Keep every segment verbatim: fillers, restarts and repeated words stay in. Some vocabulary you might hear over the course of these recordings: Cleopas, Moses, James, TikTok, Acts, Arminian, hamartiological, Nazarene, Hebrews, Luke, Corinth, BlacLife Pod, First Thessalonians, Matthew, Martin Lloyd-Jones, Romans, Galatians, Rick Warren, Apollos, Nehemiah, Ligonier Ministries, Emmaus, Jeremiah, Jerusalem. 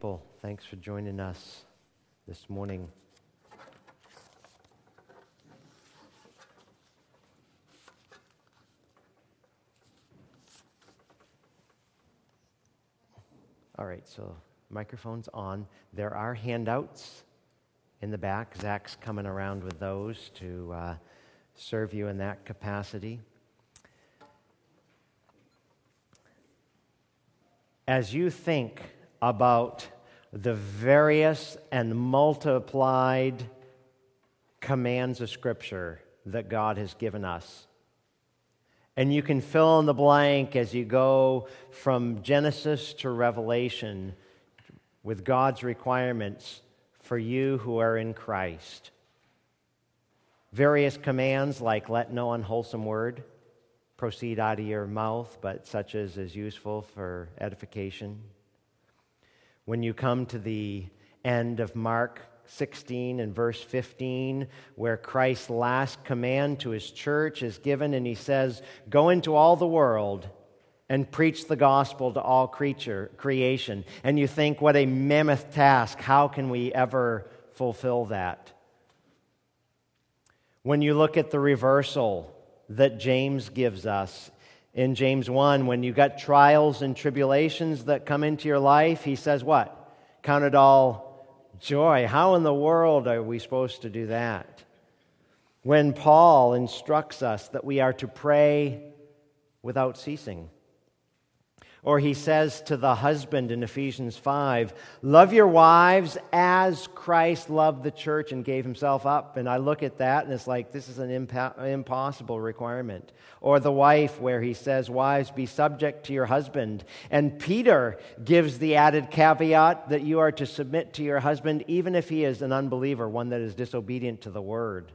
people, thanks for joining us this morning. All right, so microphone's on. There are handouts in the back. Zach's coming around with those to uh, serve you in that capacity. As you think about the various and multiplied commands of Scripture that God has given us, and you can fill in the blank as you go from Genesis to Revelation with God's requirements for you who are in Christ. Various commands like let no unwholesome word proceed out of your mouth, but such as is useful for edification. When you come to the end of Mark sixteen and verse fifteen, where Christ's last command to his church is given, and he says, "Go into all the world and preach the gospel to all creature creation." And you think, what a mammoth task. How can we ever fulfill that? When you look at the reversal that James gives us in James one, when you got trials and tribulations that come into your life, he says what? Count it all joy. How in the world are we supposed to do that? When Paul instructs us that we are to pray without ceasing. Or he says to the husband in Ephesians five, love your wives as Christ loved the church and gave himself up. And I look at that and it's like, this is an impo- impossible requirement. Or the wife, where he says, wives, be subject to your husband. And Peter gives the added caveat that you are to submit to your husband, even if he is an unbeliever, one that is disobedient to the word.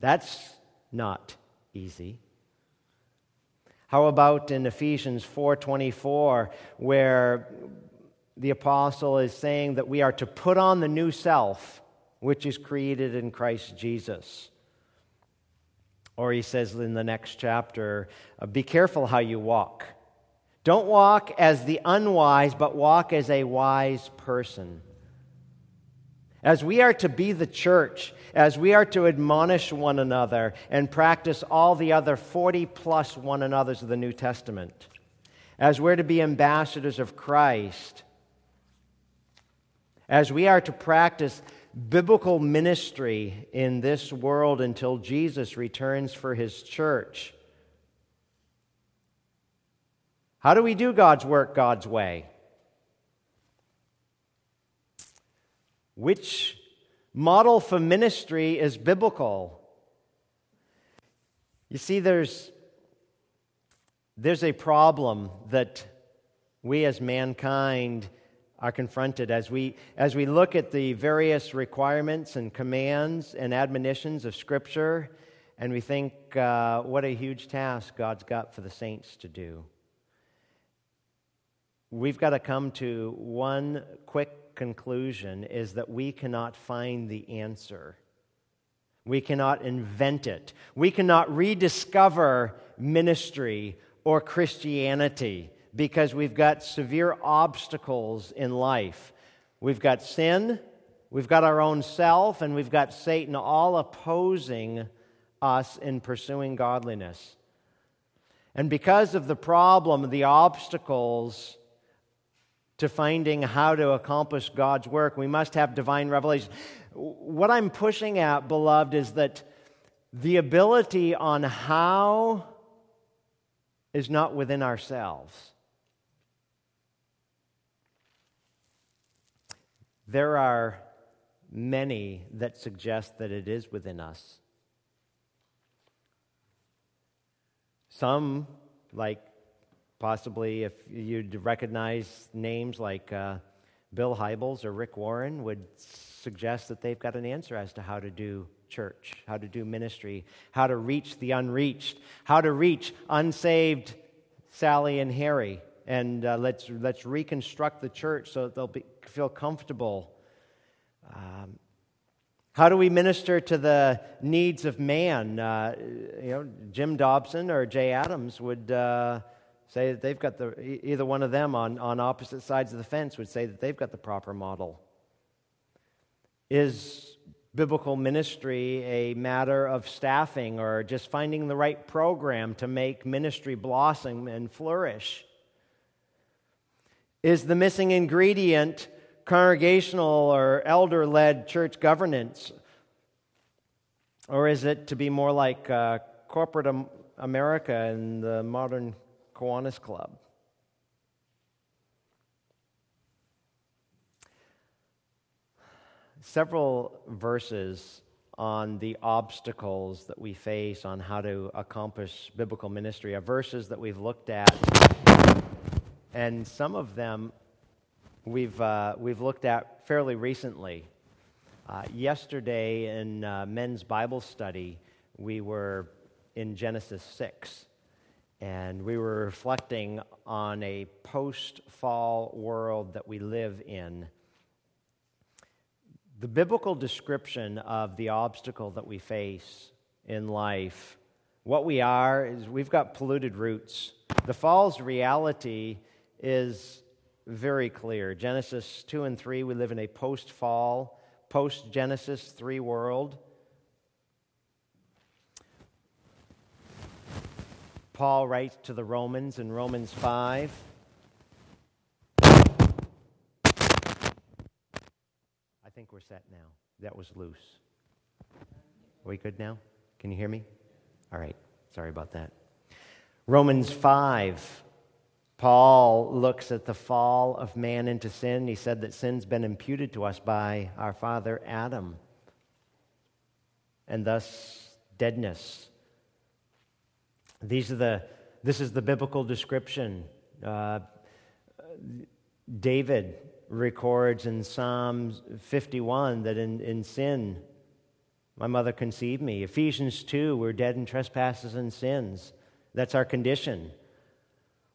That's not easy. How about in Ephesians four twenty-four, where the apostle is saying that we are to put on the new self, which is created in Christ Jesus. Or he says in the next chapter, be careful how you walk. Don't walk as the unwise, but walk as a wise person. As we are to be the church, as we are to admonish one another and practice all the other forty plus one another's of the New Testament, as we're to be ambassadors of Christ, as we are to practice biblical ministry in this world until Jesus returns for his church, how do we do God's work God's way? Which model for ministry is biblical? You see, there's there's a problem that we as mankind are confronted as we as we look at the various requirements and commands and admonitions of Scripture, and we think, uh, what a huge task God's got for the saints to do. We've got to come to one quick conclusion, is that we cannot find the answer. We cannot invent it. We cannot rediscover ministry or Christianity because we've got severe obstacles in life. We've got sin, we've got our own self, and we've got Satan all opposing us in pursuing godliness. And because of the problem, the obstacles to finding how to accomplish God's work, we must have divine revelation. What I'm pushing at, beloved, is that the ability on how is not within ourselves. There are many that suggest that it is within us. Some, like, possibly, if you'd recognize names like uh, Bill Hybels or Rick Warren, would suggest that they've got an answer as to how to do church, how to do ministry, how to reach the unreached, how to reach unsaved Sally and Harry, and uh, let's let's reconstruct the church so that they'll be, feel comfortable. Um, How do we minister to the needs of man? Uh, you know, Jim Dobson or Jay Adams would uh, say that they've got the, either one of them on, on opposite sides of the fence would say that they've got the proper model. Is biblical ministry a matter of staffing or just finding the right program to make ministry blossom and flourish? Is the missing ingredient congregational or elder-led church governance? Or is it to be more like uh, corporate Am- America and the modern Kiwanis Club? Several verses on the obstacles that we face on how to accomplish biblical ministry are verses that we've looked at, and some of them we've uh, we've looked at fairly recently. Uh, yesterday in uh, men's Bible study, we were in Genesis six, and we were reflecting on a post-fall world that we live in. The biblical description of the obstacle that we face in life, what we are, is we've got polluted roots. The fall's reality is very clear. Genesis two and three, we live in a post-fall, post-Genesis three world. Paul writes to the Romans in Romans five. I think we're set now. That was loose. Are we good now? Can you hear me? All right. Sorry about that. Romans five. Paul looks at the fall of man into sin. He said that sin's been imputed to us by our father Adam, and thus deadness. These are the. This is the biblical description. Uh, David records in Psalm fifty-one that in, in sin my mother conceived me. Ephesians two, we're dead in trespasses and sins. That's our condition.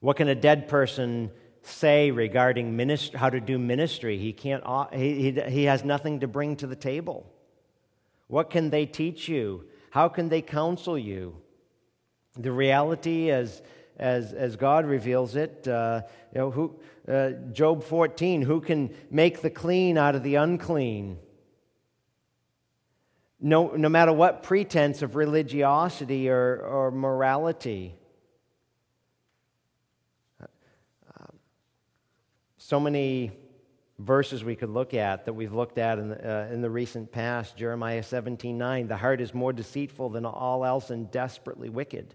What can a dead person say regarding ministry, how to do ministry? He can't. He, he, he has nothing to bring to the table. What can they teach you? How can they counsel you? The reality is, As as God reveals it, uh, you know, who uh, Job fourteen, who can make the clean out of the unclean? No, no matter what pretense of religiosity or, or morality. Uh, so many verses we could look at that we've looked at in the, uh, in the recent past. Jeremiah seventeen nine, the heart is more deceitful than all else and desperately wicked.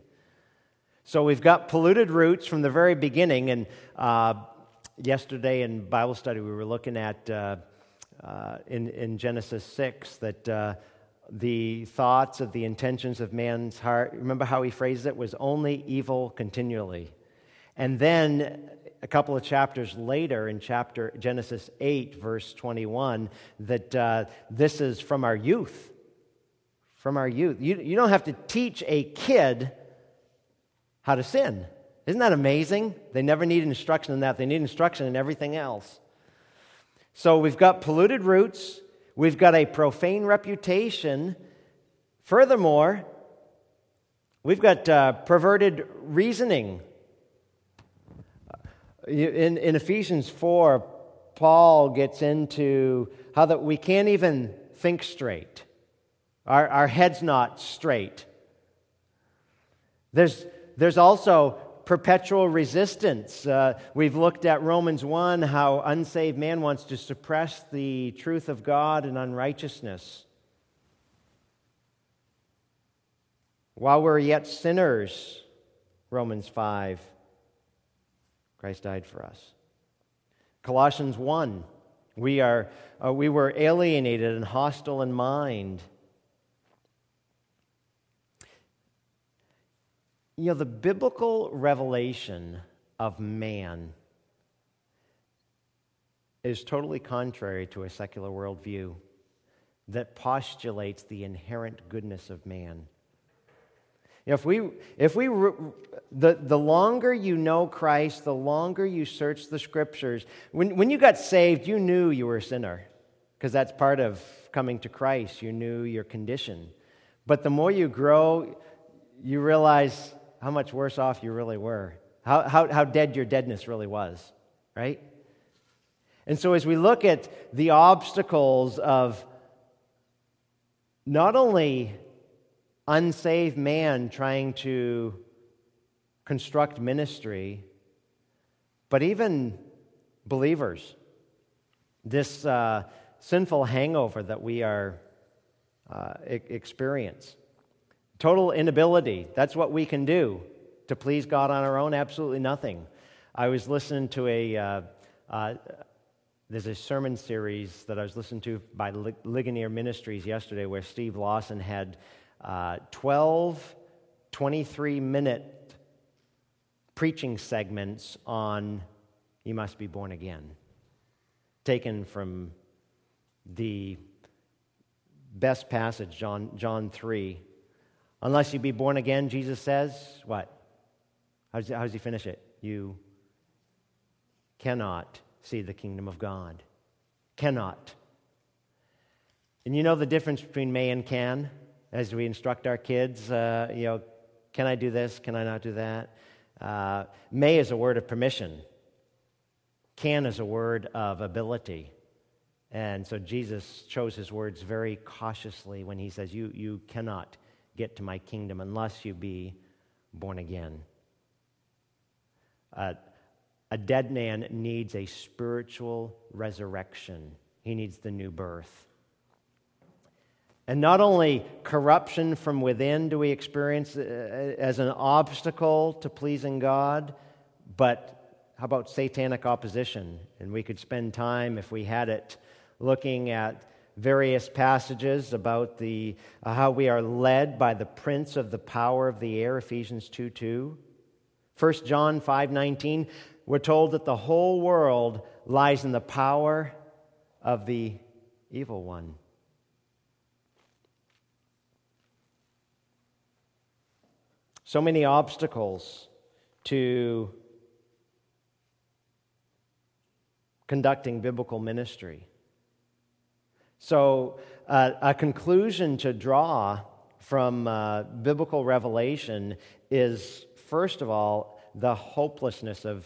So we've got polluted roots from the very beginning, and uh, yesterday in Bible study we were looking at uh, uh, in, in Genesis six that uh, the thoughts of the intentions of man's heart, remember how he phrased it, was only evil continually. And then a couple of chapters later in chapter Genesis eight, verse twenty-one, that uh, this is from our youth, from our youth. You, you don't have to teach a kid how to sin. Isn't that amazing? They never need instruction in that. They need instruction in everything else. So we've got polluted roots. We've got a profane reputation. Furthermore, we've got uh, perverted reasoning. In, in Ephesians four, Paul gets into how that we can't even think straight. Our, our head's not straight. There's There's also perpetual resistance. Uh, we've looked at Romans one, how unsaved man wants to suppress the truth of God and unrighteousness. While we're yet sinners, Romans five, Christ died for us. Colossians one, we are uh, we were alienated and hostile in mind. You know, the biblical revelation of man is totally contrary to a secular worldview that postulates the inherent goodness of man. You know, if we, if we, the, the longer you know Christ, the longer you search the Scriptures. When, when you got saved, you knew you were a sinner, because that's part of coming to Christ. You knew your condition. But the more you grow, you realize how much worse off you really were. how, how, how dead your deadness really was, right? And so as we look at the obstacles of not only unsaved man trying to construct ministry, but even believers, this uh, sinful hangover that we are uh, e- experience, total inability. That's what we can do to please God on our own. Absolutely nothing. I was listening to a uh, uh, there's a sermon series that I was listening to by Lig- Ligonier Ministries yesterday, where Steve Lawson had uh, twelve twenty-three minute preaching segments on "You Must Be Born Again," taken from the best passage, John John three. Unless you be born again, Jesus says, what? How does, how does he finish it? You cannot see the kingdom of God. Cannot. And you know the difference between may and can, as we instruct our kids, uh, you know, can I do this? Can I not do that? Uh, may is a word of permission. Can is a word of ability. And so Jesus chose his words very cautiously when he says, you, you cannot get to my kingdom unless you be born again. Uh, a dead man needs a spiritual resurrection. He needs the new birth. And not only corruption from within do we experience as an obstacle to pleasing God, but how about satanic opposition? And we could spend time, if we had it, looking at various passages about the uh, how we are led by the prince of the power of the air, Ephesians two two. First John five nineteen, we're told that the whole world lies in the power of the evil one. So many obstacles to conducting biblical ministry. So uh, a conclusion to draw from uh, biblical revelation is, first of all, the hopelessness of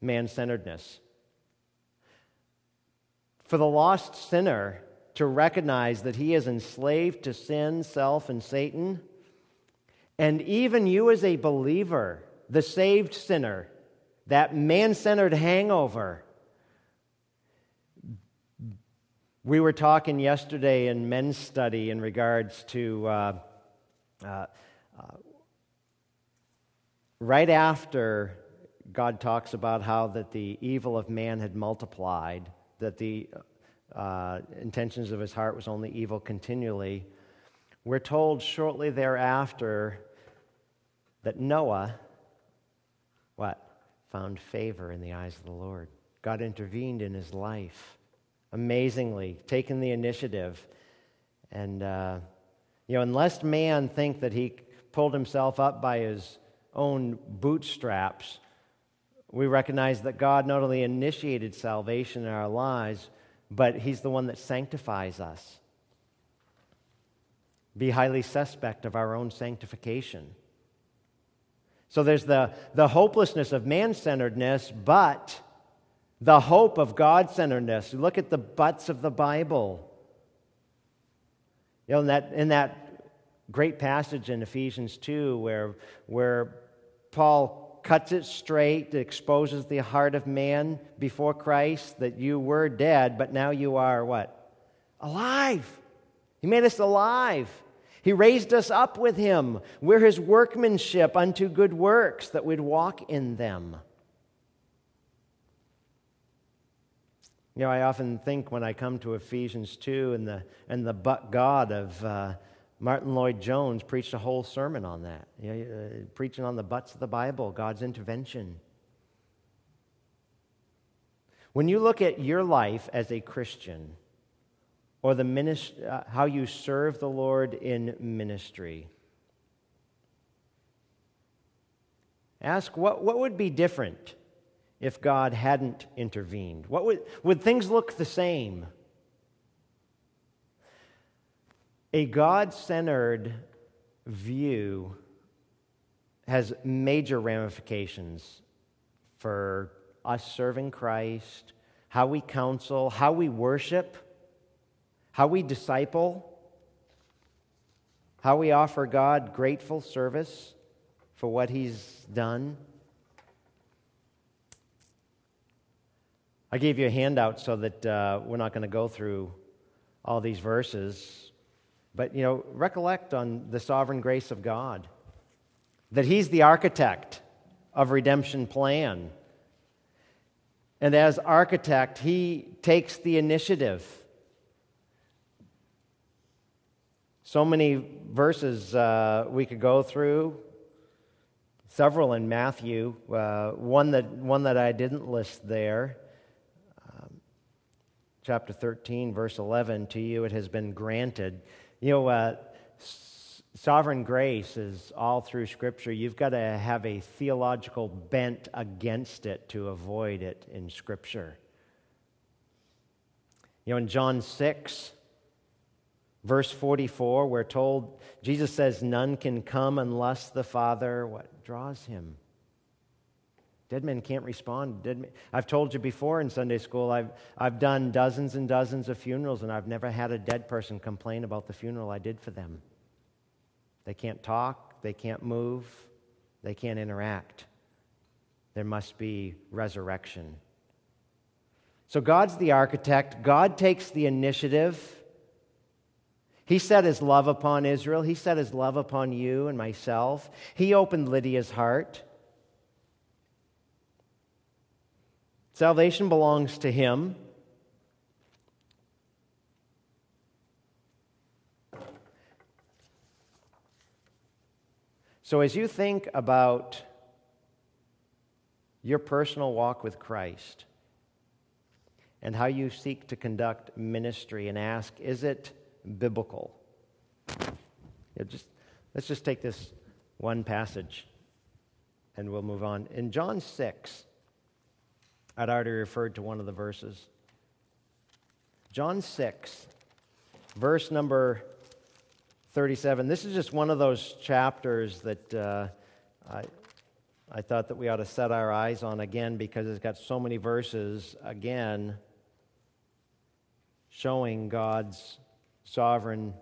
man-centeredness. For the lost sinner to recognize that he is enslaved to sin, self, and Satan. And even you as a believer, the saved sinner, that man-centered hangover. We were talking yesterday in men's study in regards to uh, uh, uh, right after God talks about how that the evil of man had multiplied, that the uh, intentions of his heart was only evil continually. We're told shortly thereafter that Noah, what? Found favor in the eyes of the Lord. God intervened in his life, amazingly, taking the initiative. And, uh, you know, unless man think that he pulled himself up by his own bootstraps, we recognize that God not only initiated salvation in our lives, but he's the one that sanctifies us. Be highly suspect of our own sanctification. So there's the, the hopelessness of man-centeredness, but the hope of God-centeredness. Look at the buts of the Bible. You know, in that, in that great passage in Ephesians two where, where Paul cuts it straight, exposes the heart of man before Christ, that you were dead, but now you are what? Alive. He made us alive. He raised us up with him. We're his workmanship unto good works, that we'd walk in them. You know, I often think when I come to Ephesians two and the and the but God of uh, Martin Lloyd-Jones preached a whole sermon on that, you know, uh, preaching on the buts of the Bible, God's intervention. When you look at your life as a Christian, or the minist- uh, how you serve the Lord in ministry, ask what, what would be different if God hadn't intervened? What would would things look the same? A God-centered view has major ramifications for us serving Christ, how we counsel, how we worship, how we disciple, how we offer God grateful service for what He's done. I gave you a handout so that uh, we're not going to go through all these verses. But, you know, recollect on the sovereign grace of God, that He's the architect of redemption plan. And as architect, He takes the initiative. So many verses uh, we could go through, several in Matthew, uh, one that one that I didn't list there. Chapter thirteen, verse eleven, to you it has been granted. You know, uh, sovereign grace is all through Scripture. You've got to have a theological bent against it to avoid it in Scripture. You know, in John six, verse forty-four, we're told, Jesus says, none can come unless the Father, what, draws him. Dead men can't respond. Dead men. I've told you before in Sunday school, I've I've done dozens and dozens of funerals, and I've never had a dead person complain about the funeral I did for them. They can't talk. They can't move. They can't interact. There must be resurrection. So God's the architect. God takes the initiative. He set His love upon Israel. He set His love upon you and myself. He opened Lydia's heart. Salvation belongs to Him. So as you think about your personal walk with Christ and how you seek to conduct ministry and ask, is it biblical? Yeah, just, let's just take this one passage and we'll move on. In John six, I'd already referred to one of the verses. John six, verse number thirty-seven. This is just one of those chapters that uh, I, I thought that we ought to set our eyes on again because it's got so many verses, again, showing God's sovereign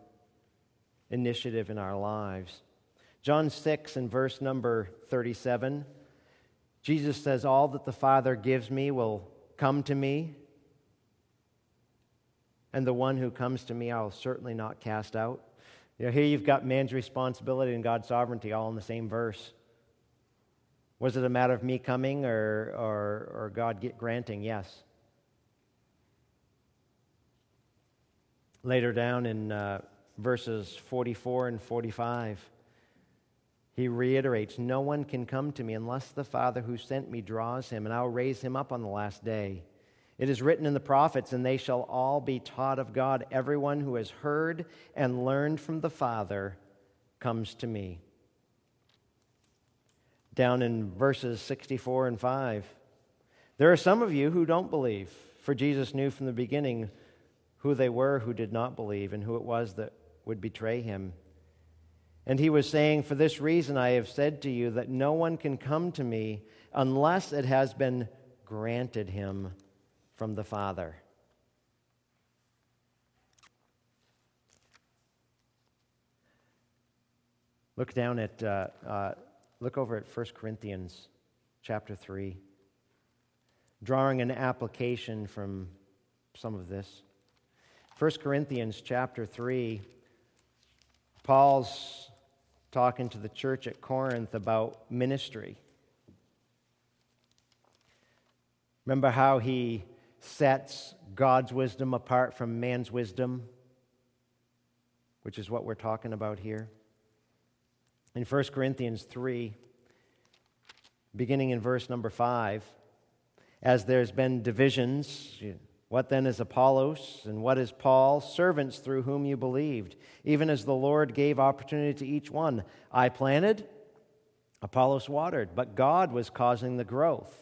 initiative in our lives. John six and verse number thirty-seven. Jesus says, all that the Father gives me will come to me, and the one who comes to me I will certainly not cast out. You know, here you've got man's responsibility and God's sovereignty all in the same verse. Was it a matter of me coming or, or, or God get granting? Yes. Later down in uh, verses forty-four and forty-five, He reiterates, no one can come to me unless the Father who sent me draws him, and I'll raise him up on the last day. It is written in the prophets, and they shall all be taught of God. Everyone who has heard and learned from the Father comes to me. Down in verses sixty-four and five, there are some of you who don't believe, for Jesus knew from the beginning who they were who did not believe and who it was that would betray him. And he was saying, for this reason I have said to you that no one can come to me unless it has been granted him from the Father. Look down at, uh, uh, look over at First Corinthians chapter three, drawing an application from some of this. First Corinthians chapter three, Paul's talking to the church at Corinth about ministry. Remember how he sets God's wisdom apart from man's wisdom, which is what we're talking about here. In First Corinthians three, beginning in verse number five, as there's been divisions, what then is Apollos, and what is Paul? Servants through whom you believed, even as the Lord gave opportunity to each one. I planted, Apollos watered, but God was causing the growth.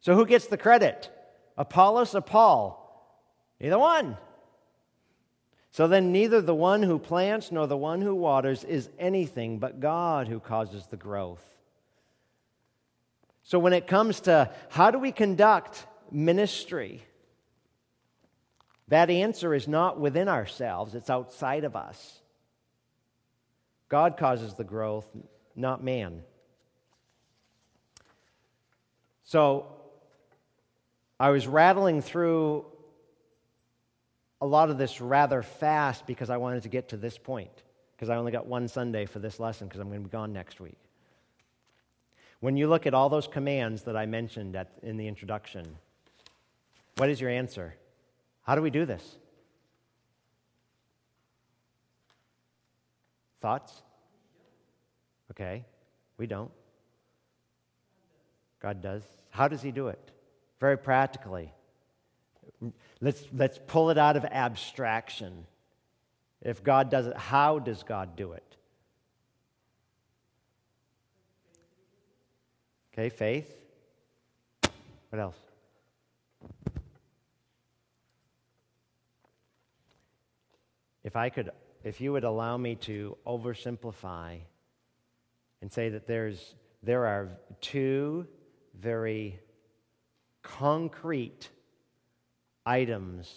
So who gets the credit? Apollos or Paul? Neither one. So then neither the one who plants nor the one who waters is anything but God who causes the growth. So when it comes to how do we conduct ministry, that answer is not within ourselves. It's outside of us. God causes the growth, not man. So I was rattling through a lot of this rather fast because I wanted to get to this point, because I only got one Sunday for this lesson because I'm going to be gone next week. When you look at all those commands that I mentioned at, in the introduction, what is your answer? How do we do this? Thoughts? Okay, we don't. God does. How does he do it? Very practically. Let's let's pull it out of abstraction. If God does it, how does God do it? Okay, faith. What else? If I could, if you would allow me to oversimplify and say that there's there are two very concrete items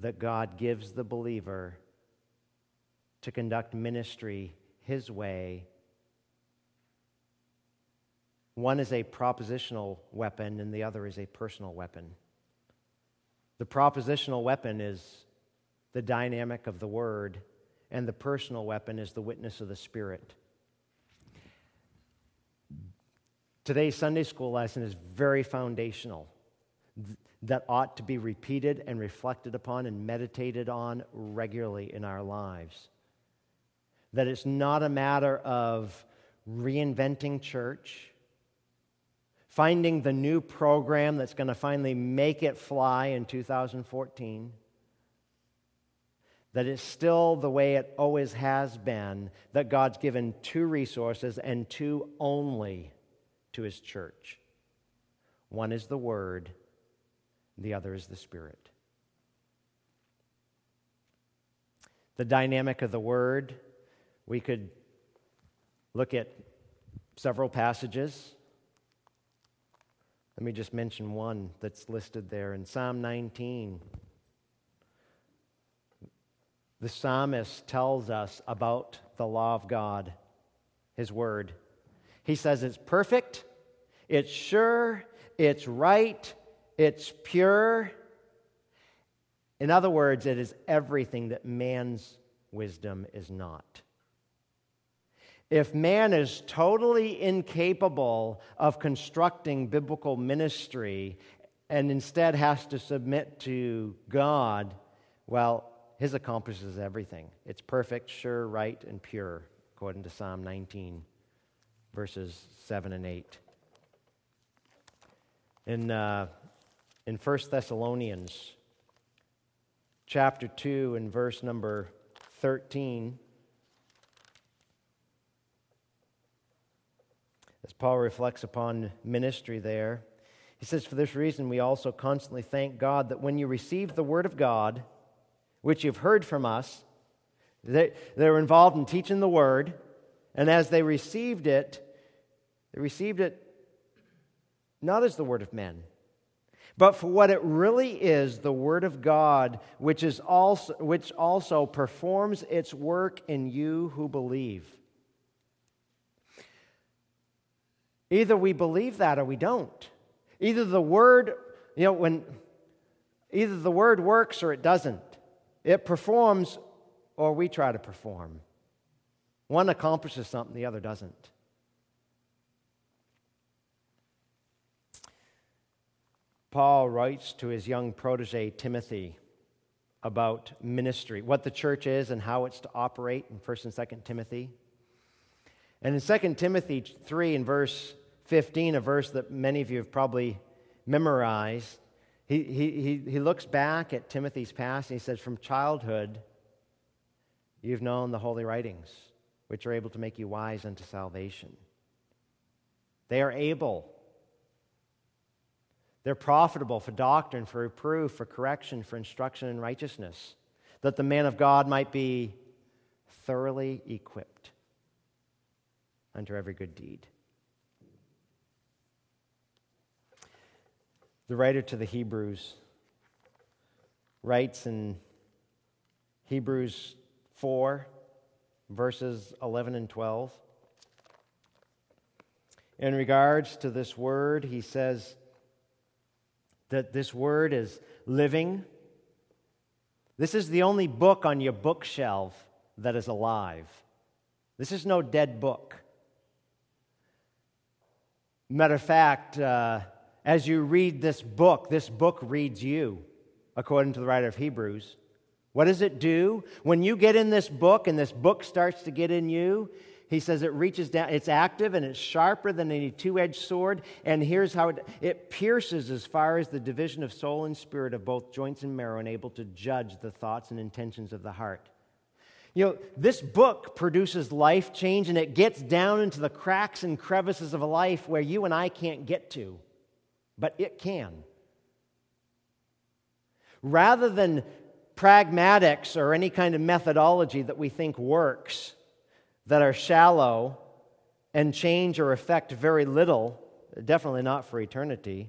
that God gives the believer to conduct ministry his way. One is a propositional weapon and the other is a personal weapon. The propositional weapon is the dynamic of the Word, and the personal weapon is the witness of the Spirit. Today's Sunday school lesson is very foundational. That ought to be repeated and reflected upon and meditated on regularly in our lives. That it's not a matter of reinventing church, finding the new program that's going to finally make it fly in two thousand fourteen. That it's still the way it always has been, that God's given two resources and two only to His church. One is the Word. The other is the Spirit. The dynamic of the Word, we could look at several passages. Let me just mention one that's listed there in Psalm nineteen. The psalmist tells us about the law of God, His Word. He says it's perfect, it's sure, it's right, it's pure. In other words, it is everything that man's wisdom is not. If man is totally incapable of constructing biblical ministry and instead has to submit to God, well, his accomplishes everything. It's perfect, sure, right, and pure, according to Psalm nineteen, verses seven and eight. In uh, In First Thessalonians chapter two and verse number thirteen, as Paul reflects upon ministry there, he says, "For this reason we also constantly thank God that when you received the word of God, which you've heard from us," they, they're involved in teaching the word, and as they received it, they received it not as the word of men, but for what it really is, the Word of God, which is also which also performs its work in you who believe. Either we believe that or we don't. Either the Word, you know, when either the Word works or it doesn't. It performs or we try to perform. One accomplishes something, the other doesn't. Paul writes to his young protege, Timothy, about ministry, what the church is and how it's to operate in First and Second Timothy. And in Second Timothy three, in verse fifteen, a verse that many of you have probably memorized, he, he, he looks back at Timothy's past and he says, "From childhood you've known the holy writings, which are able to make you wise unto salvation." They are able. They're profitable for doctrine, for reproof, for correction, for instruction in righteousness, that the man of God might be thoroughly equipped unto every good deed. The writer to the Hebrews writes in Hebrews four, verses eleven and twelve. In regards to this word, he says that this word is living. This is the only book on your bookshelf that is alive. This is no dead book. Matter of fact, uh, as you read this book, this book reads you, according to the writer of Hebrews. What does it do? When you get in this book and this book starts to get in you, he says it reaches down, it's active and it's sharper than any two-edged sword, and here's how it, it pierces as far as the division of soul and spirit of both joints and marrow and able to judge the thoughts and intentions of the heart. You know, this book produces life change, and it gets down into the cracks and crevices of life where you and I can't get to, but it can. Rather than pragmatics or any kind of methodology that we think works, that are shallow and change or affect very little, definitely not for eternity,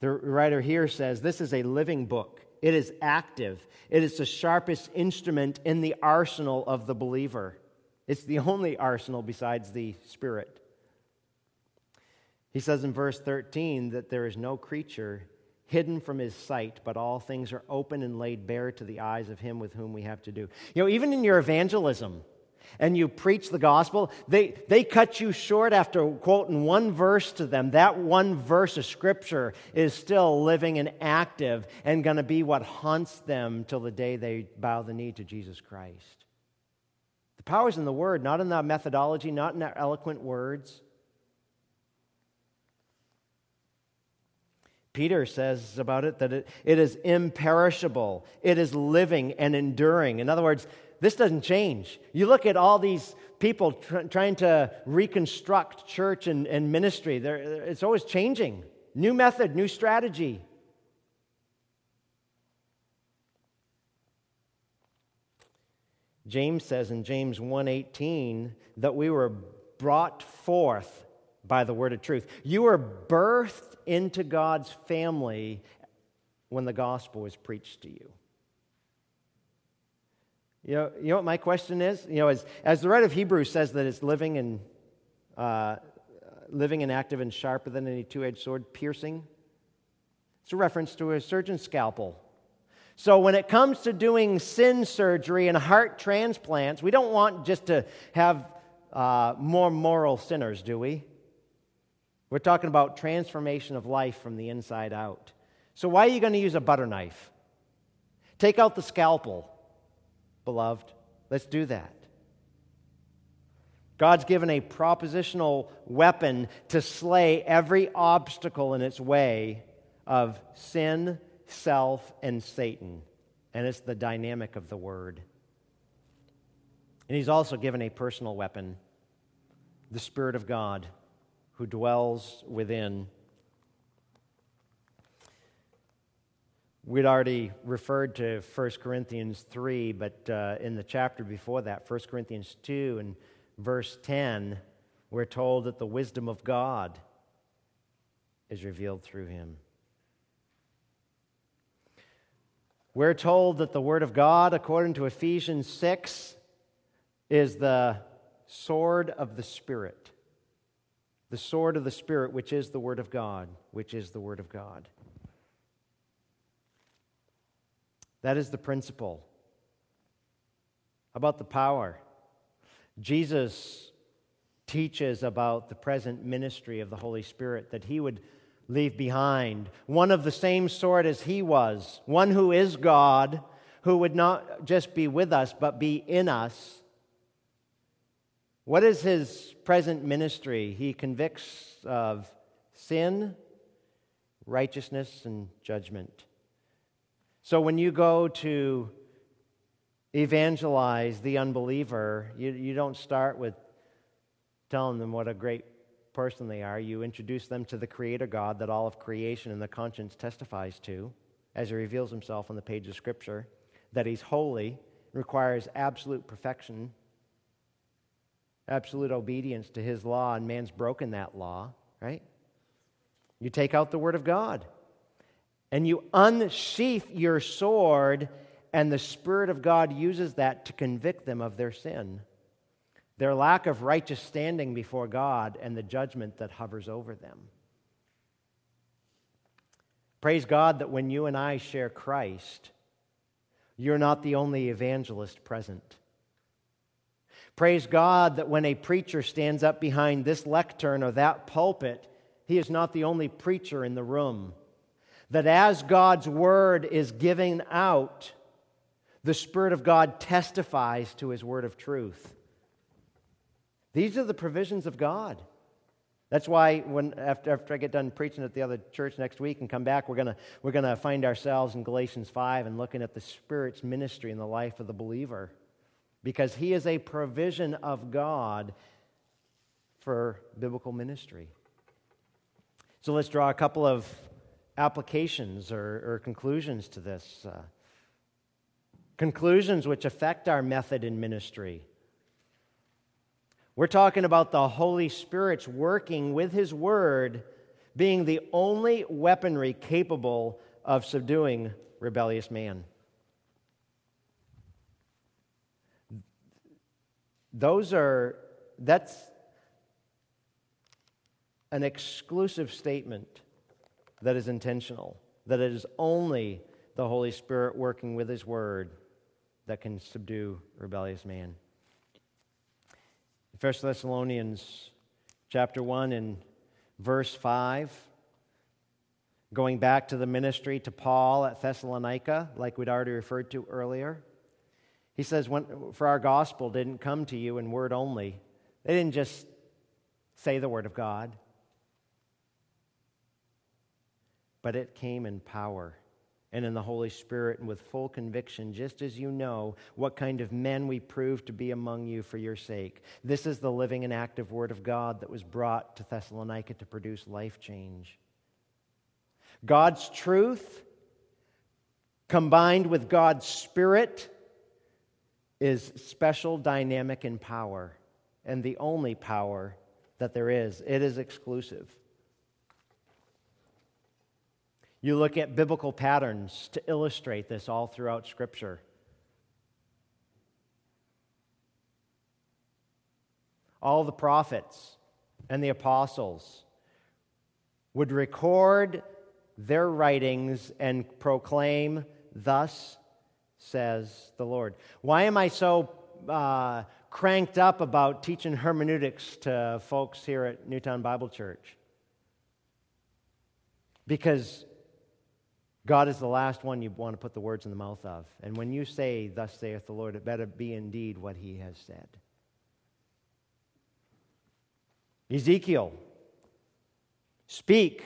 the writer here says this is a living book. It is active. It is the sharpest instrument in the arsenal of the believer. It's the only arsenal besides the Spirit. He says in verse thirteen that there is no creature hidden from his sight, but all things are open and laid bare to the eyes of him with whom we have to do. You know, even in your evangelism, and you preach the gospel, they, they cut you short after quoting one verse to them. That one verse of Scripture is still living and active and going to be what haunts them till the day they bow the knee to Jesus Christ. The power's in the Word, not in the methodology, not in our eloquent words. Peter says about it that it, it is imperishable, it is living and enduring. In other words, this doesn't change. You look at all these people tr- trying to reconstruct church and, and ministry. They're, it's always changing. New method, new strategy. James says in James one eighteen that we were brought forth by the word of truth. You were birthed into God's family when the gospel was preached to you. You know, you know what my question is? You know, as, as the writer of Hebrews says that it's living and uh, living and active and sharper than any two-edged sword, piercing. It's a reference to a surgeon's scalpel. So when it comes to doing sin surgery and heart transplants, we don't want just to have uh, more moral sinners, do we? We're talking about transformation of life from the inside out. So why are you going to use a butter knife? Take out the scalpel. Beloved, let's do that. God's given a propositional weapon to slay every obstacle in its way of sin, self, and Satan. And it's the dynamic of the Word. And He's also given a personal weapon, the Spirit of God, who dwells within. We'd already referred to First Corinthians three, but uh, in the chapter before that, First Corinthians two and verse ten, we're told that the wisdom of God is revealed through Him. We're told that the Word of God, according to Ephesians six, is the sword of the Spirit. The sword of the Spirit, which is the Word of God, which is the Word of God. That is the principle. How about the power? Jesus teaches about the present ministry of the Holy Spirit that He would leave behind one of the same sort as He was, one who is God, who would not just be with us, but be in us. What is His present ministry? He convicts of sin, righteousness, and judgment. So when you go to evangelize the unbeliever, you, you don't start with telling them what a great person they are. You introduce them to the Creator God that all of creation and the conscience testifies to, as He reveals Himself on the page of Scripture, that He's holy, requires absolute perfection, absolute obedience to His law, and man's broken that law, right? You take out the Word of God, and you unsheath your sword, and the Spirit of God uses that to convict them of their sin, their lack of righteous standing before God, and the judgment that hovers over them. Praise God that when you and I share Christ, you're not the only evangelist present. Praise God that when a preacher stands up behind this lectern or that pulpit, he is not the only preacher in the room. That as God's word is given out, the Spirit of God testifies to his word of truth. These are the provisions of God. That's why when after, after I get done preaching at the other church next week and come back, we're gonna we're gonna find ourselves in Galatians five and looking at the Spirit's ministry in the life of the believer. Because he is a provision of God for biblical ministry. So let's draw a couple of applications or, or conclusions to this. Uh, conclusions which affect our method in ministry. We're talking about the Holy Spirit's working with his word being the only weaponry capable of subduing rebellious man. Those are, that's an exclusive statement that is intentional, that it is only the Holy Spirit working with his word that can subdue rebellious man. First Thessalonians chapter one and verse five, going back to the ministry to Paul at Thessalonica, like we'd already referred to earlier. He says, for our gospel didn't come to you in word only. They didn't just say the word of God, but it came in power and in the Holy Spirit and with full conviction, just as you know what kind of men we proved to be among you for your sake. This is the living and active word of God that was brought to Thessalonica to produce life change. God's truth combined with God's Spirit is special, dynamic, and power, and the only power that there is. It is exclusive. You look at biblical patterns to illustrate this all throughout Scripture. All the prophets and the apostles would record their writings and proclaim, "Thus says the Lord." Why am I so uh, cranked up about teaching hermeneutics to folks here at Newtown Bible Church? Because God is the last one you want to put the words in the mouth of. And when you say, "Thus saith the Lord," it better be indeed what he has said. Ezekiel, "Speak,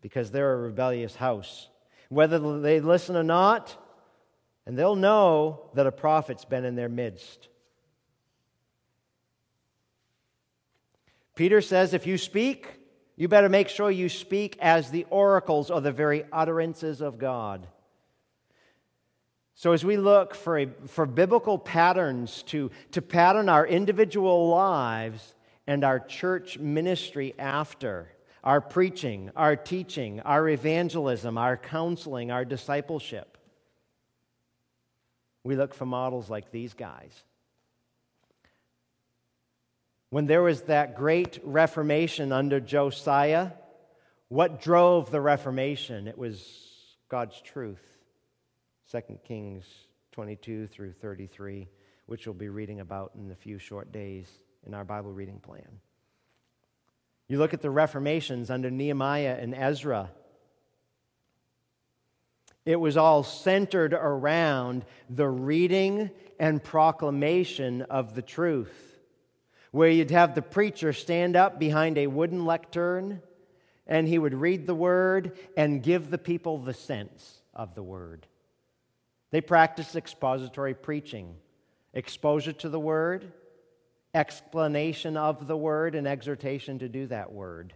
because they're a rebellious house. Whether they listen or not, and they'll know that a prophet's been in their midst." Peter says, if you speak, you better make sure you speak as the oracles or the very utterances of God. So as we look for a, for biblical patterns to, to pattern our individual lives and our church ministry after, our preaching, our teaching, our evangelism, our counseling, our discipleship, we look for models like these guys. When there was that great Reformation under Josiah, what drove the Reformation? It was God's truth. Second Kings twenty-two through thirty-three, which we'll be reading about in a few short days in our Bible reading plan. You look at the Reformations under Nehemiah and Ezra. It was all centered around the reading and proclamation of the truth, where you'd have the preacher stand up behind a wooden lectern, and he would read the word and give the people the sense of the word. They practiced expository preaching, exposure to the word, explanation of the word, and exhortation to do that word.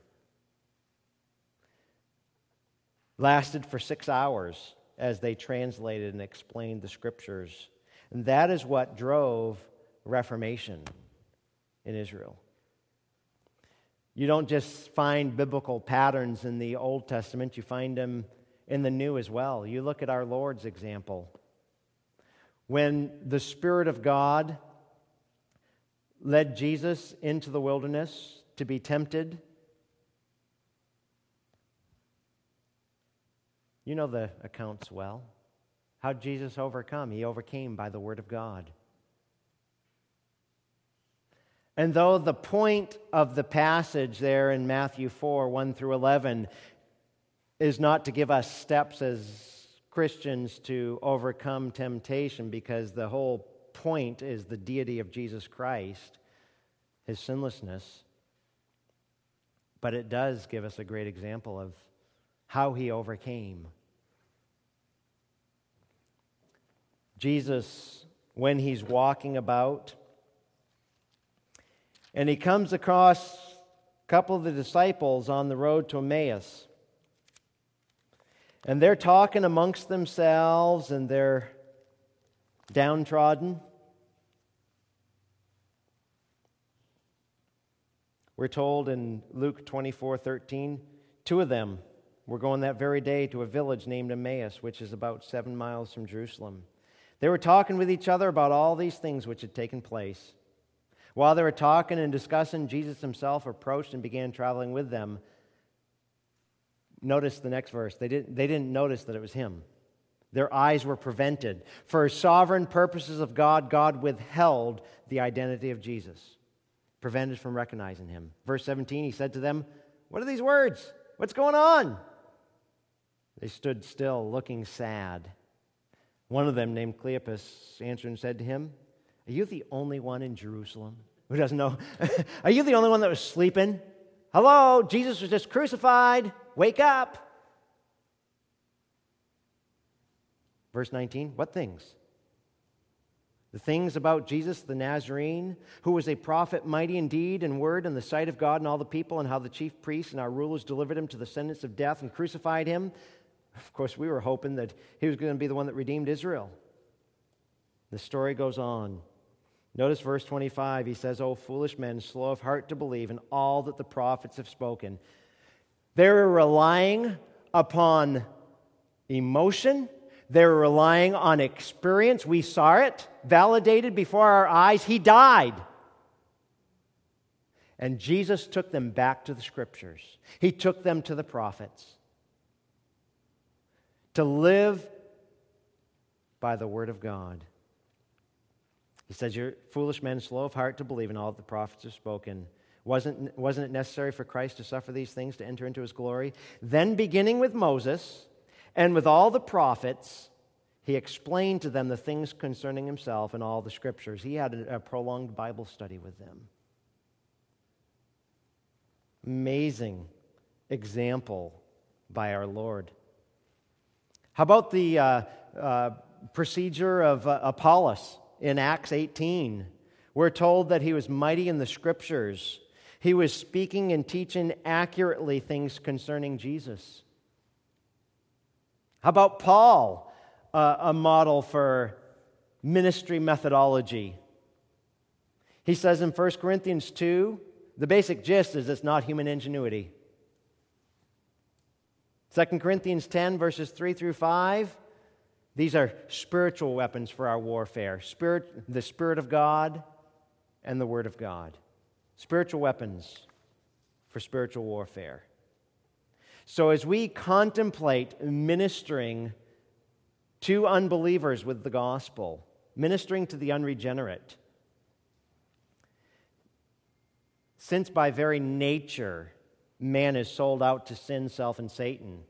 Lasted for six hours as they translated and explained the Scriptures. And that is what drove Reformation in Israel. You don't just find biblical patterns in the Old Testament, you find them in the New as well. You look at our Lord's example. When the Spirit of God led Jesus into the wilderness to be tempted, you know the accounts well. How did Jesus overcome? He overcame by the Word of God. And though the point of the passage there in Matthew four, one through eleven, is not to give us steps as Christians to overcome temptation, because the whole point is the deity of Jesus Christ, his sinlessness, but it does give us a great example of how he overcame. Jesus, when he's walking about, and he comes across a couple of the disciples on the road to Emmaus. And they're talking amongst themselves and they're downtrodden. We're told in Luke twenty-four thirteen, two of them were going that very day to a village named Emmaus, which is about seven miles from Jerusalem. They were talking with each other about all these things which had taken place. While they were talking and discussing, Jesus himself approached and began traveling with them. Notice the next verse. They didn't, they didn't notice that it was him. Their eyes were prevented. For sovereign purposes of God, God withheld the identity of Jesus, prevented from recognizing him. Verse seventeen, he said to them, "What are these words? What's going on?" They stood still, looking sad. One of them, named Cleopas, answered and said to him, "Are you the only one in Jerusalem who doesn't know? Are you the only one that was sleeping? Hello, Jesus was just crucified. Wake up." Verse nineteen, what things? "The things about Jesus the Nazarene, who was a prophet mighty in deed and word in the sight of God and all the people, and how the chief priests and our rulers delivered him to the sentence of death and crucified him." Of course, we were hoping that he was going to be the one that redeemed Israel. The story goes on. Notice verse twenty-five. He says, "O foolish men, slow of heart to believe in all that the prophets have spoken." They're relying upon emotion. They're relying on experience. We saw it validated before our eyes. He died. And Jesus took them back to the Scriptures. He took them to the prophets to live by the Word of God. He says, "You're foolish men, slow of heart to believe in all that the prophets have spoken. Wasn't, wasn't it necessary for Christ to suffer these things to enter into his glory?" Then, beginning with Moses and with all the prophets, he explained to them the things concerning himself and all the Scriptures. He had a, a prolonged Bible study with them. Amazing example by our Lord. How about the uh, uh, procedure of uh, Apollos? In Acts eighteen, we're told that he was mighty in the Scriptures. He was speaking and teaching accurately things concerning Jesus. How about Paul, uh, a model for ministry methodology? He says in First Corinthians two, the basic gist is it's not human ingenuity. Second Corinthians ten, verses three through five, these are spiritual weapons for our warfare. Spirit, the Spirit of God and the Word of God. Spiritual weapons for spiritual warfare. So as we contemplate ministering to unbelievers with the gospel, ministering to the unregenerate, since by very nature man is sold out to sin, self, and Satan,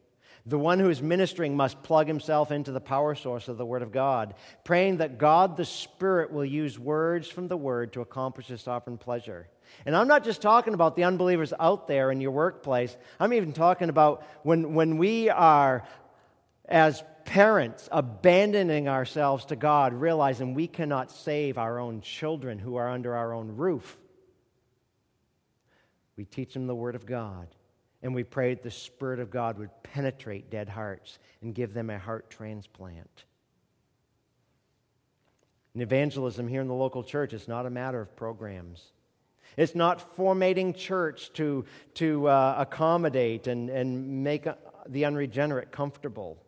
the one who is ministering must plug himself into the power source of the Word of God, praying that God the Spirit will use words from the Word to accomplish his sovereign pleasure. And I'm not just talking about the unbelievers out there in your workplace. I'm even talking about when, when we are, as parents, abandoning ourselves to God, realizing we cannot save our own children who are under our own roof. We teach them the Word of God. And we prayed the Spirit of God would penetrate dead hearts and give them a heart transplant. And evangelism here in the local church is not a matter of programs. It's not formatting church to, to uh, accommodate and, and make the unregenerate comfortable.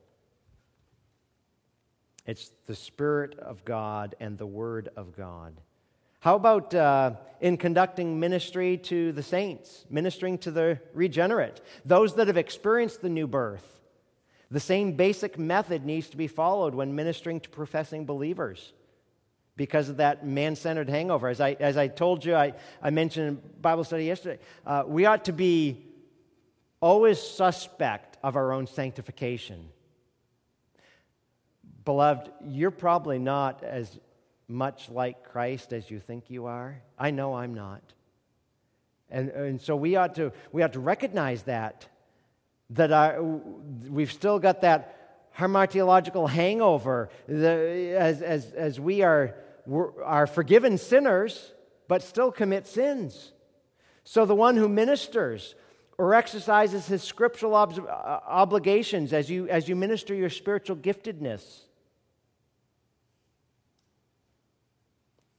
It's the Spirit of God and the Word of God. How about uh, in conducting ministry to the saints, ministering to the regenerate, those that have experienced the new birth? The same basic method needs to be followed when ministering to professing believers because of that man-centered hangover. As I, as I told you, I, I mentioned in Bible study yesterday, uh, we ought to be always suspect of our own sanctification. Beloved, you're probably not as much like Christ as you think you are. I know I'm not. And, and so we ought to, we ought to recognize that. That I, we've still got that hamartiological hangover the, as, as, as we are, are forgiven sinners, but still commit sins. So the one who ministers or exercises his scriptural ob- obligations as you, as you minister your spiritual giftedness,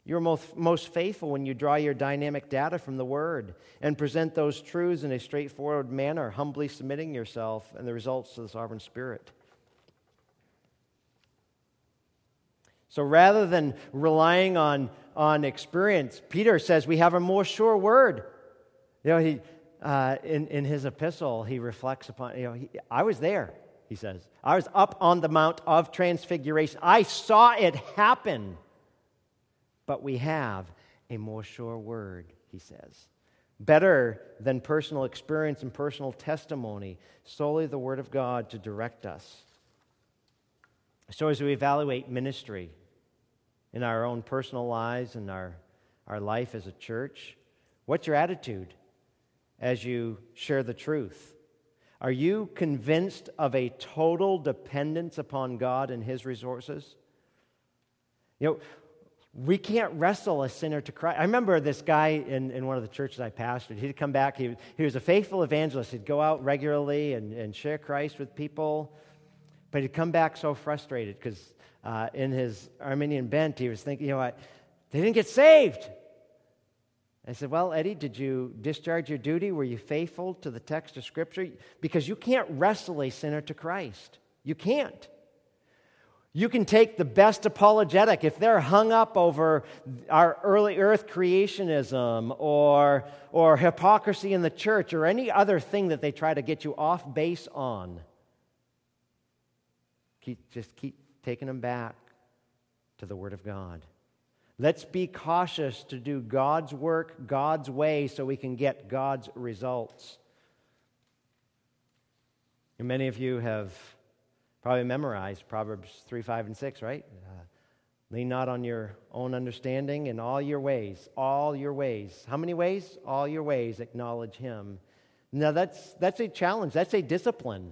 you're most, most faithful when you draw your dynamic data from the Word and present those truths in a straightforward manner, humbly submitting yourself and the results to the Sovereign Spirit. So rather than relying on, on experience, Peter says we have a more sure word. You know, he uh, in, in his epistle, he reflects upon, you know, he, I was there, he says. I was up on the Mount of Transfiguration. I saw it happen. But we have a more sure word, he says. Better than personal experience and personal testimony, solely the Word of God to direct us. So as we evaluate ministry in our own personal lives and our, our life as a church, what's your attitude as you share the truth? Are you convinced of a total dependence upon God and His resources? You know, we can't wrestle a sinner to Christ. I remember this guy in, in one of the churches I pastored. He'd come back. He, he was a faithful evangelist. He'd go out regularly and, and share Christ with people. But he'd come back so frustrated because uh, in his Arminian bent, he was thinking, you know what, they didn't get saved. I said, well, Eddie, did you discharge your duty? Were you faithful to the text of Scripture? Because you can't wrestle a sinner to Christ. You can't. You can take the best apologetic. If they're hung up over our early earth creationism or, or hypocrisy in the church or any other thing that they try to get you off base on, keep, just keep taking them back to the Word of God. Let's be cautious to do God's work God's way so we can get God's results. And many of you have probably memorized Proverbs three, five, and six, right? Uh, Lean not on your own understanding in all your ways, all your ways. How many ways? All your ways, acknowledge Him. Now, that's that's a challenge. That's a discipline.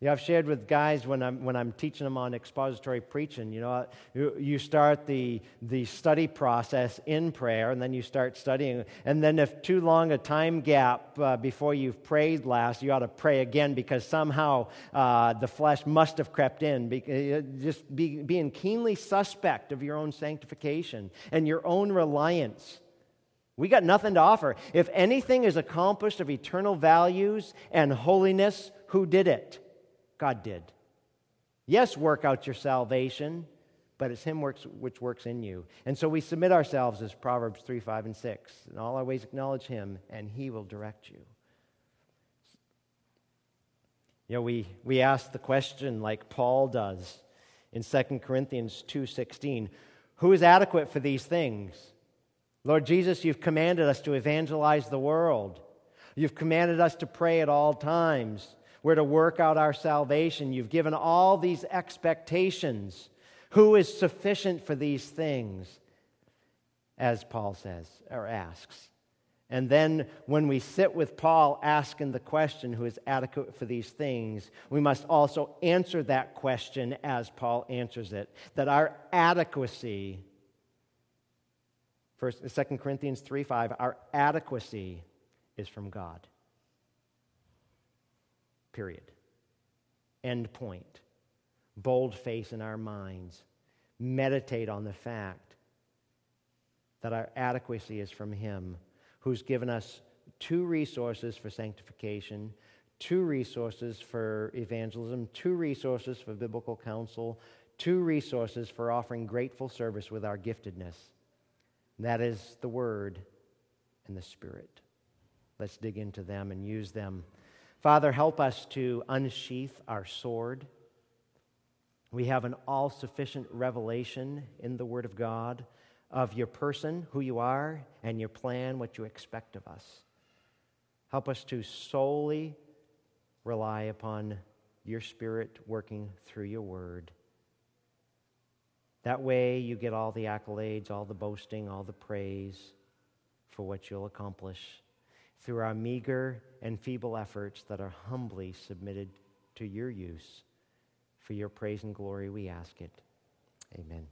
You know, I've shared with guys when I'm when I'm teaching them on expository preaching, you know, you start the the study process in prayer, and then you start studying. And then if too long a time gap uh, before you've prayed last, you ought to pray again because somehow uh, the flesh must have crept in. Be, just be, being keenly suspect of your own sanctification and your own reliance. We got nothing to offer. If anything is accomplished of eternal values and holiness, who did it? God did. Yes, work out your salvation, but it's Him works which works in you. And so we submit ourselves as Proverbs three, five, and six. In all our ways acknowledge Him, and He will direct you. You know, we, we ask the question like Paul does in Second Corinthians two sixteen, who is adequate for these things? Lord Jesus, You've commanded us to evangelize the world. You've commanded us to pray at all times. We're to work out our salvation. You've given all these expectations. Who is sufficient for these things? As Paul says, or asks. And then when we sit with Paul asking the question, who is adequate for these things, we must also answer that question as Paul answers it. That our adequacy, Second Corinthians three five, our adequacy is from God. Period. End point. Bold face in our minds. Meditate on the fact that our adequacy is from Him, who's given us two resources for sanctification, two resources for evangelism, two resources for biblical counsel, two resources for offering grateful service with our giftedness. And that is the Word and the Spirit. Let's dig into them and use them. Father, help us to unsheath our sword. We have an all-sufficient revelation in the Word of God of your person, who you are, and your plan, what you expect of us. Help us to solely rely upon your Spirit working through your Word. That way you get all the accolades, all the boasting, all the praise for what you'll accomplish through our meager and feeble efforts that are humbly submitted to your use. For your praise and glory, we ask it. Amen.